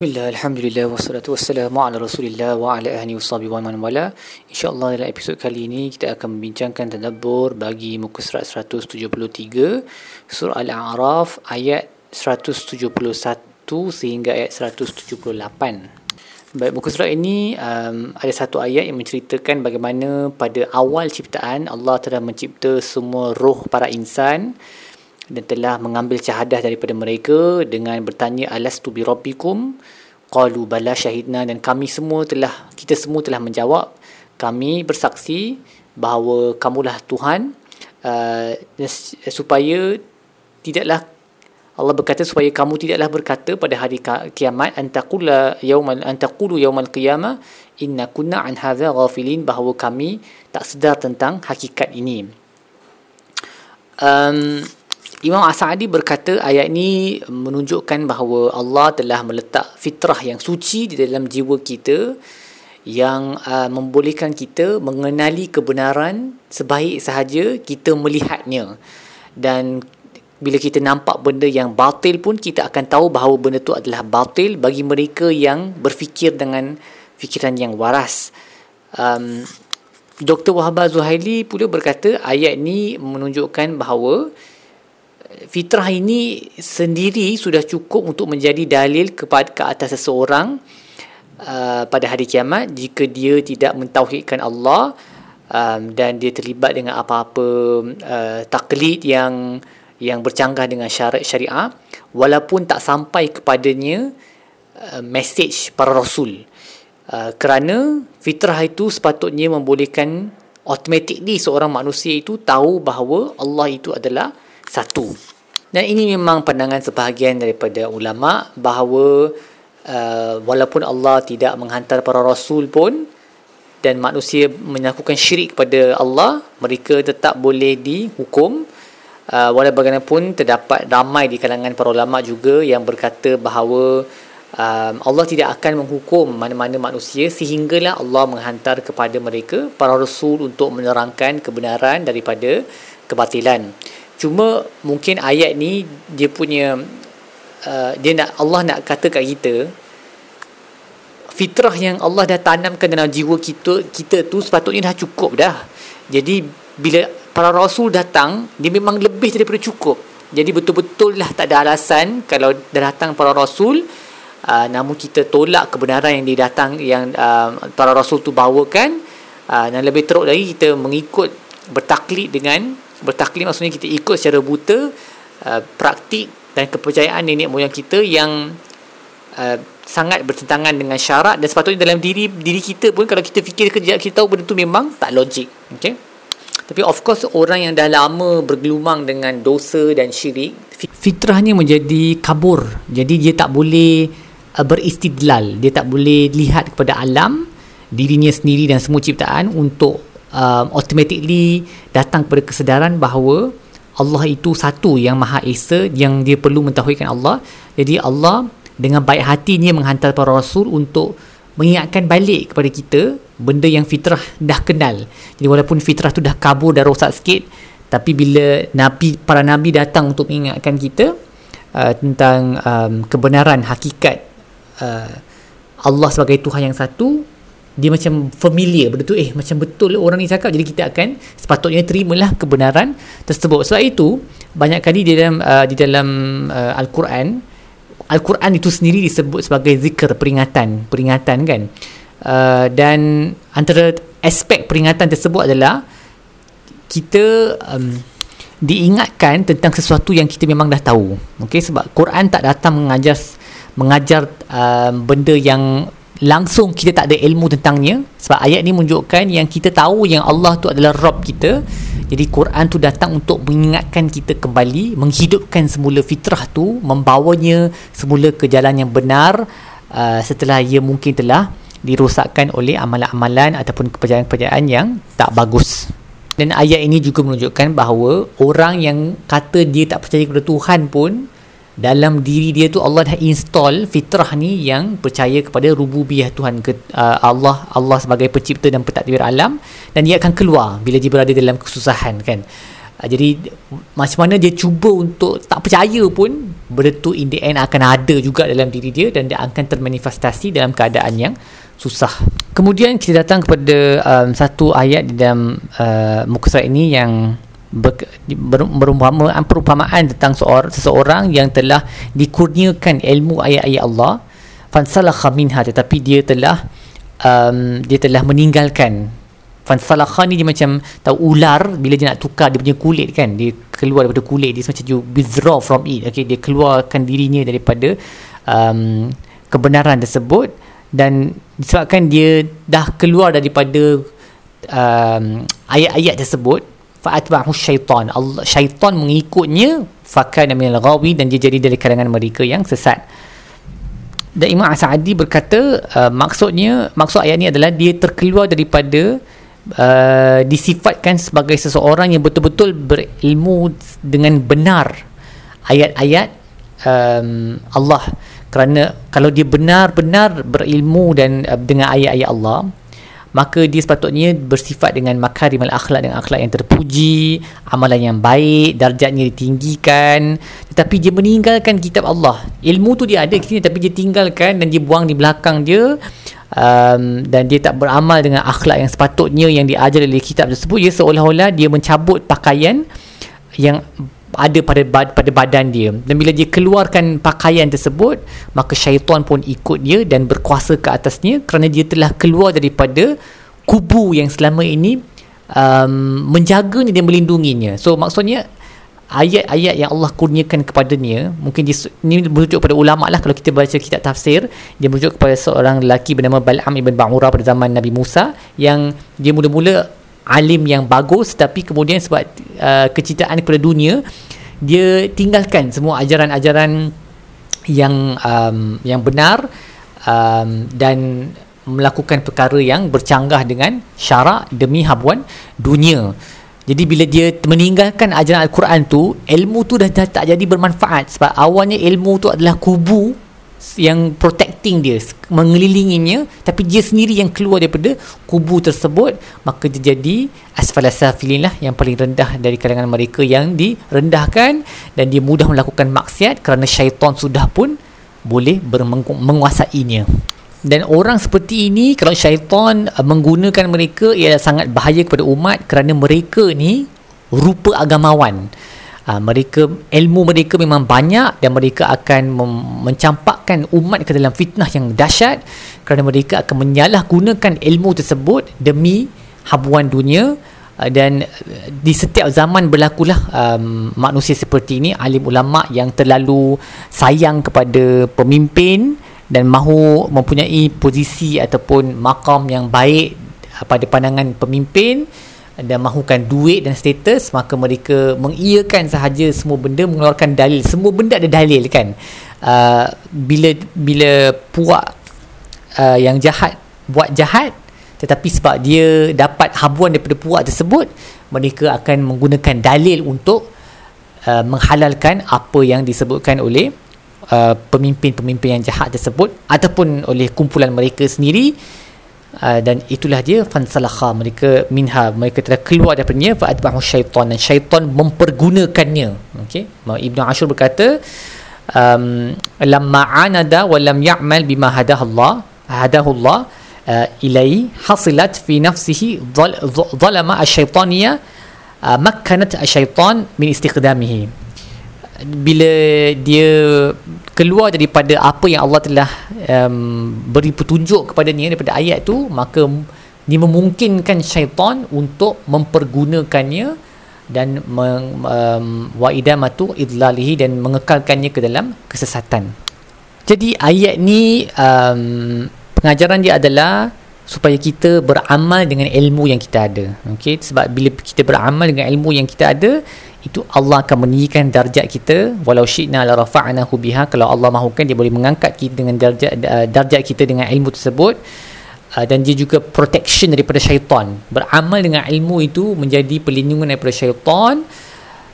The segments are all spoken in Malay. Bismillah, alhamdulillah, wassalatu wassalamu ala rasulillah wa ala ahli washabihi wa man wala. InsyaAllah dalam episod kali ini kita akan membincangkan tadabbur bagi muka surat 173 Surah Al-A'raf ayat 171 sehingga ayat 178. Baik, muka surat ini ada satu ayat yang menceritakan bagaimana pada awal ciptaan Allah telah mencipta semua roh para insan dan telah mengambil syahadah daripada mereka dengan bertanya alastu bi rabbikum qalu bala syahidna, dan kita semua telah menjawab kami bersaksi bahawa kamulah Tuhan, supaya kamu tidaklah berkata pada hari kiamat antaqulu yaumal qiyamah inna kunna an hadza ghafilin, bahawa kami tak sedar tentang hakikat ini. Imam As-Sadi berkata ayat ini menunjukkan bahawa Allah telah meletak fitrah yang suci di dalam jiwa kita yang membolehkan kita mengenali kebenaran sebaik sahaja kita melihatnya, dan bila kita nampak benda yang batil pun kita akan tahu bahawa benda itu adalah batil bagi mereka yang berfikir dengan fikiran yang waras. Dr. Wahbah Zuhaili pula berkata ayat ini menunjukkan bahawa fitrah ini sendiri sudah cukup untuk menjadi dalil ke atas seseorang pada hari kiamat jika dia tidak mentauhidkan Allah dan dia terlibat dengan apa-apa taklid yang bercanggah dengan syariah walaupun tak sampai kepadanya mesej para rasul, kerana fitrah itu sepatutnya membolehkan automatically seorang manusia itu tahu bahawa Allah itu adalah satu. Dan ini memang pandangan sebahagian daripada ulama bahawa walaupun Allah tidak menghantar para rasul pun dan manusia melakukan syirik kepada Allah, mereka tetap boleh dihukum. Walau bagaimanapun terdapat ramai di kalangan para ulama juga yang berkata bahawa Allah tidak akan menghukum mana-mana manusia sehinggalah Allah menghantar kepada mereka para rasul untuk menerangkan kebenaran daripada kebatilan. Cuma mungkin ayat ni dia punya Allah nak kata kat kita fitrah yang Allah dah tanamkan dalam jiwa kita tu sepatutnya dah cukup dah. Jadi bila para rasul datang, dia memang lebih daripada cukup. Jadi betul-betul lah tak ada alasan kalau dah datang para rasul namun kita tolak kebenaran yang para rasul tu bawakan, dan lebih teruk lagi kita bertaklid maksudnya kita ikut secara buta praktik dan kepercayaan nenek moyang kita yang sangat bertentangan dengan syarak, dan sepatutnya dalam diri kita pun kalau kita fikir kejap kita tahu benda tu memang tak logik. Okay? Tapi of course orang yang dah lama bergelumang dengan dosa dan syirik, fitrahnya menjadi kabur. Jadi dia tak boleh beristidlal, dia tak boleh lihat kepada alam, dirinya sendiri dan semua ciptaan untuk automatically datang kepada kesedaran bahawa Allah itu satu yang Maha Esa, yang dia perlu mentauhidkan Allah. Jadi Allah dengan baik hatinya menghantar para rasul untuk mengingatkan balik kepada kita benda yang fitrah dah kenal. Jadi walaupun fitrah tu dah kabur, dah rosak sikit, tapi bila para nabi datang untuk mengingatkan kita tentang kebenaran hakikat Allah sebagai Tuhan yang satu, dia macam familiar benda tu, macam betul orang ni cakap, jadi kita akan sepatutnya terimalah kebenaran tersebut. Sebab itu banyak kali di dalam Al-Quran itu sendiri disebut sebagai zikir, peringatan kan, dan antara aspek peringatan tersebut adalah kita diingatkan tentang sesuatu yang kita memang dah tahu. Okey, sebab Quran tak datang mengajar benda yang langsung kita tak ada ilmu tentangnya, sebab ayat ni menunjukkan yang kita tahu yang Allah tu adalah Rabb kita. Jadi Quran tu datang untuk mengingatkan kita kembali, menghidupkan semula fitrah tu, membawanya semula ke jalan yang benar setelah ia mungkin telah dirosakkan oleh amalan-amalan ataupun kepercayaan-kepercayaan yang tak bagus. Dan ayat ini juga menunjukkan bahawa orang yang kata dia tak percaya kepada Tuhan pun, dalam diri dia tu Allah dah install fitrah ni yang percaya kepada rububiyah Tuhan, Allah sebagai pencipta dan pentadbir alam, dan dia akan keluar bila dia berada dalam kesusahan kan. Jadi macam mana dia cuba untuk tak percaya pun benda tu in the end akan ada juga dalam diri dia dan dia akan termanifestasi dalam keadaan yang susah. Kemudian kita datang kepada satu ayat di dalam muka surat ini yang perumpamaan tentang seseorang yang telah dikurniakan ilmu ayat-ayat Allah, fansalakha minha, tetapi dia telah meninggalkan. Fansalakha ni dia macam tahu ular bila dia nak tukar dia punya kulit kan, dia keluar daripada kulit dia, macam you withdraw from it, okay, dia keluarkan dirinya daripada kebenaran tersebut. Dan disebabkan dia dah keluar daripada ayat-ayat tersebut, fa'atba'ahu syaitan, Allah, syaitan mengikutnya, fakana minal ghawi, dan dia jadi dari kalangan mereka yang sesat. Dan Imam As-Sadi berkata maksud ayat ini adalah dia terkeluar daripada disifatkan sebagai seseorang yang betul-betul berilmu dengan benar ayat-ayat Allah. Kerana kalau dia benar-benar berilmu dan dengan ayat-ayat Allah, maka dia sepatutnya bersifat dengan makarimal akhlak, dengan akhlak yang terpuji, amalan yang baik, darjatnya ditinggikan. Tetapi dia meninggalkan kitab Allah. Ilmu tu dia ada tapi dia tinggalkan dan dia buang di belakang dia, dan dia tak beramal dengan akhlak yang sepatutnya yang diajar dari kitab tersebut. Dia seolah-olah dia mencabut pakaian yang ada pada badan dia, dan bila dia keluarkan pakaian tersebut, maka syaitan pun ikut dia dan berkuasa ke atasnya, kerana dia telah keluar daripada kubu yang selama ini menjaganya dan melindunginya. So maksudnya ayat-ayat yang Allah kurniakan kepadanya, mungkin ini merujuk kepada ulama lah. Kalau kita baca kitab tafsir, dia merujuk kepada seorang lelaki bernama Bal'am bin Ba'ura pada zaman Nabi Musa, yang dia mula-mula alim yang bagus, tapi kemudian sebab kecintaan kepada dunia, dia tinggalkan semua ajaran-ajaran yang benar dan melakukan perkara yang bercanggah dengan syarak demi habuan dunia. Jadi bila dia meninggalkan ajaran Al-Quran tu, ilmu tu dah tak jadi bermanfaat, sebab awalnya ilmu tu adalah kubu yang protecting dia, mengelilinginya, tapi dia sendiri yang keluar daripada kubu tersebut, maka dia jadi asfalasafilin lah, yang paling rendah dari kalangan mereka yang direndahkan, dan dia mudah melakukan maksiat kerana syaitan sudah pun boleh menguasainya. Dan orang seperti ini, kalau syaitan menggunakan mereka, ia sangat bahaya kepada umat, kerana mereka ni rupa agamawan. Mereka, ilmu mereka memang banyak, dan mereka akan mencampakkan umat ke dalam fitnah yang dahsyat, kerana mereka akan menyalahgunakan ilmu tersebut demi habuan dunia. Dan di setiap zaman berlakulah manusia seperti ini, alim ulama yang terlalu sayang kepada pemimpin dan mahu mempunyai posisi ataupun makam yang baik pada pandangan pemimpin, dan mahukan duit dan status, maka mereka mengiyakan sahaja semua benda, mengeluarkan dalil, semua benda ada dalil kan. Bila puak yang jahat buat jahat, tetapi sebab dia dapat habuan daripada puak tersebut, mereka akan menggunakan dalil untuk menghalalkan apa yang disebutkan oleh pemimpin-pemimpin yang jahat tersebut ataupun oleh kumpulan mereka sendiri. Dan itulah dia, fansalakha, mereka minha, mereka telah keluar daripadanya, fa'atba'ahu syaitan, dan syaitan mempergunakannya. Okey, Ibnu Asyur berkata lamma anada wa lam ya'mal bima hadahu Allah ilai hasilat fi nafsihi zalama asyaitaniya makkanat asyaitan min istiqdamihi. Bila dia keluar daripada apa yang Allah telah beri petunjuk kepadanya daripada ayat tu, maka dia memungkinkan syaitan untuk mempergunakannya dan wa'idamatu idlalihi, dan mengekalkannya ke dalam kesesatan. Jadi ayat ni pengajaran dia adalah supaya kita beramal dengan ilmu yang kita ada. Okey, sebab bila kita beramal dengan ilmu yang kita ada, itu Allah akan meninggikan darjat kita. Walau syi'na la rafa'nahu biha, kalau Allah mahukan dia boleh mengangkat kita dengan darjat kita dengan ilmu tersebut. Dan dia juga protection daripada syaitan. Beramal dengan ilmu itu menjadi perlindungan daripada syaitan,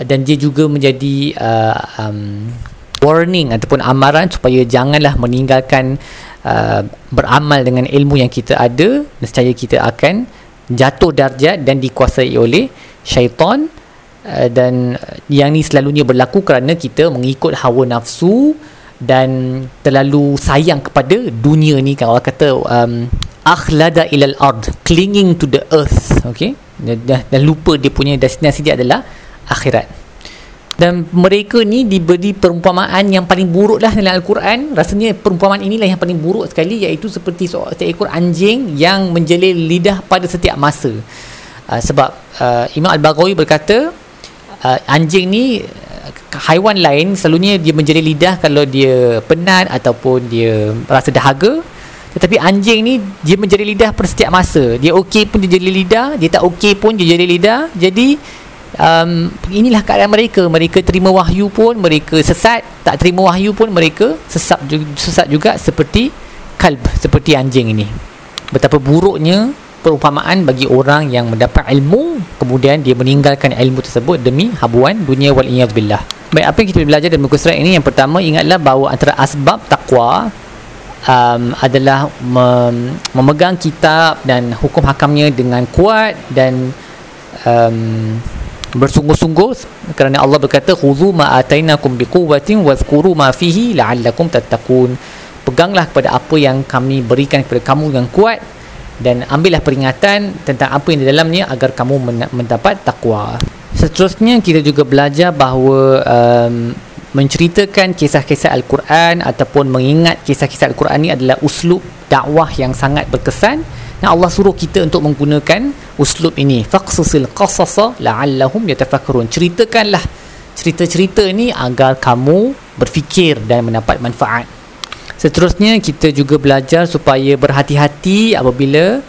dan dia juga menjadi warning ataupun amaran supaya janganlah meninggalkan beramal dengan ilmu yang kita ada. Nescaya kita akan jatuh darjat dan dikuasai oleh syaitan. Dan yang ni selalunya berlaku kerana kita mengikut hawa nafsu dan terlalu sayang kepada dunia ni. Kalau kata akhlada ilal ard, clinging to the earth, okay? Dah lupa dia punya destinasi dia adalah akhirat. Dan mereka ni diberi perumpamaan yang paling buruk lah dalam Al-Quran. Rasanya perumpamaan inilah yang paling buruk sekali, iaitu seperti seekor anjing yang menjelir lidah pada setiap masa. Sebab Imam Al Baghawi berkata, anjing ni haiwan lain selalunya dia menjelir lidah kalau dia penat ataupun dia rasa dahaga, tetapi anjing ni dia menjelir lidah pada setiap masa. Dia okey pun dia jelir lidah, dia tak okey pun dia jelir lidah. Jadi inilah keadaan mereka. Mereka terima wahyu pun mereka sesat, tak terima wahyu pun mereka sesat juga seperti kalb, seperti anjing ini. Betapa buruknya perumpamaan bagi orang yang mendapat ilmu kemudian dia meninggalkan ilmu tersebut demi habuan dunia, wal-iyadzubillah. Baik, apa yang kita belajar dari muka surat ini, yang pertama, ingatlah bahawa antara asbab taqwa adalah memegang kitab dan hukum hakamnya dengan kuat dan bersungguh-sungguh, kerana Allah berkata, khudhu ma atainakum biquwwatin wadhkuru ma fihi la'allakum tattaqun. Peganglah kepada apa yang kami berikan kepada kamu dengan kuat dan ambillah peringatan tentang apa yang di dalamnya agar kamu mendapat takwa. Seterusnya, kita juga belajar bahawa menceritakan kisah-kisah Al-Quran ataupun mengingat kisah-kisah Al-Quran ini adalah uslub dakwah yang sangat berkesan. Nah, Allah suruh kita untuk menggunakan uslub ini. Faqsusil qasasa la'allahum yatafakkarun. Ceritakanlah cerita-cerita ini agar kamu berfikir dan mendapat manfaat. Seterusnya, kita juga belajar supaya berhati-hati apabila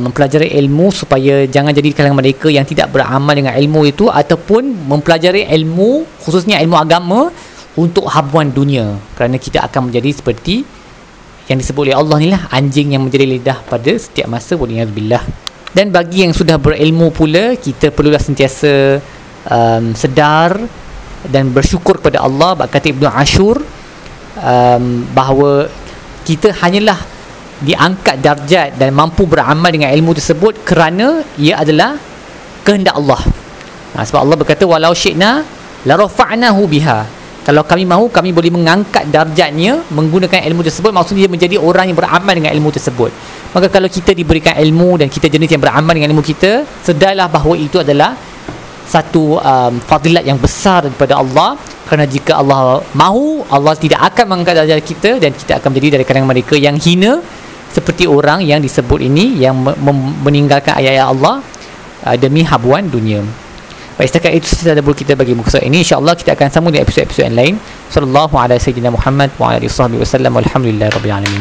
mempelajari ilmu, supaya jangan jadi kalangan mereka yang tidak beramal dengan ilmu itu ataupun mempelajari ilmu, khususnya ilmu agama, untuk habuan dunia, kerana kita akan menjadi seperti yang disebut oleh Allah ni lah, anjing yang menjadi lidah pada setiap masa, waliyadzubillah. Dan bagi yang sudah berilmu pula, kita perlulah sentiasa sedar dan bersyukur kepada Allah. Kata Ibnu Asyur, bahawa kita hanyalah diangkat darjat dan mampu beramal dengan ilmu tersebut kerana ia adalah kehendak Allah. Sebab Allah berkata, walau syi'na la rafa'nahu biha. Kalau kami mahu, kami boleh mengangkat darjatnya menggunakan ilmu tersebut. Maksudnya dia menjadi orang yang beramal dengan ilmu tersebut. Maka kalau kita diberikan ilmu dan kita jenis yang beramal dengan ilmu kita, sedarlah bahawa itu adalah satu fadilat yang besar daripada Allah. Kerana jika Allah mahu, Allah tidak akan mengangkat darjat kita dan kita akan menjadi dari kalangan mereka yang hina, seperti orang yang disebut ini, yang meninggalkan ayat-ayat Allah demi habuan dunia. Baik, setakat itu tadabbur kita bagi muka surat ini. InsyaAllah kita akan sambung di episod-episod lain. Sallallahu ala sayyidina Muhammad wa ala alihi wa sahbihi wasallam. Alhamdulillahirabbil alamin.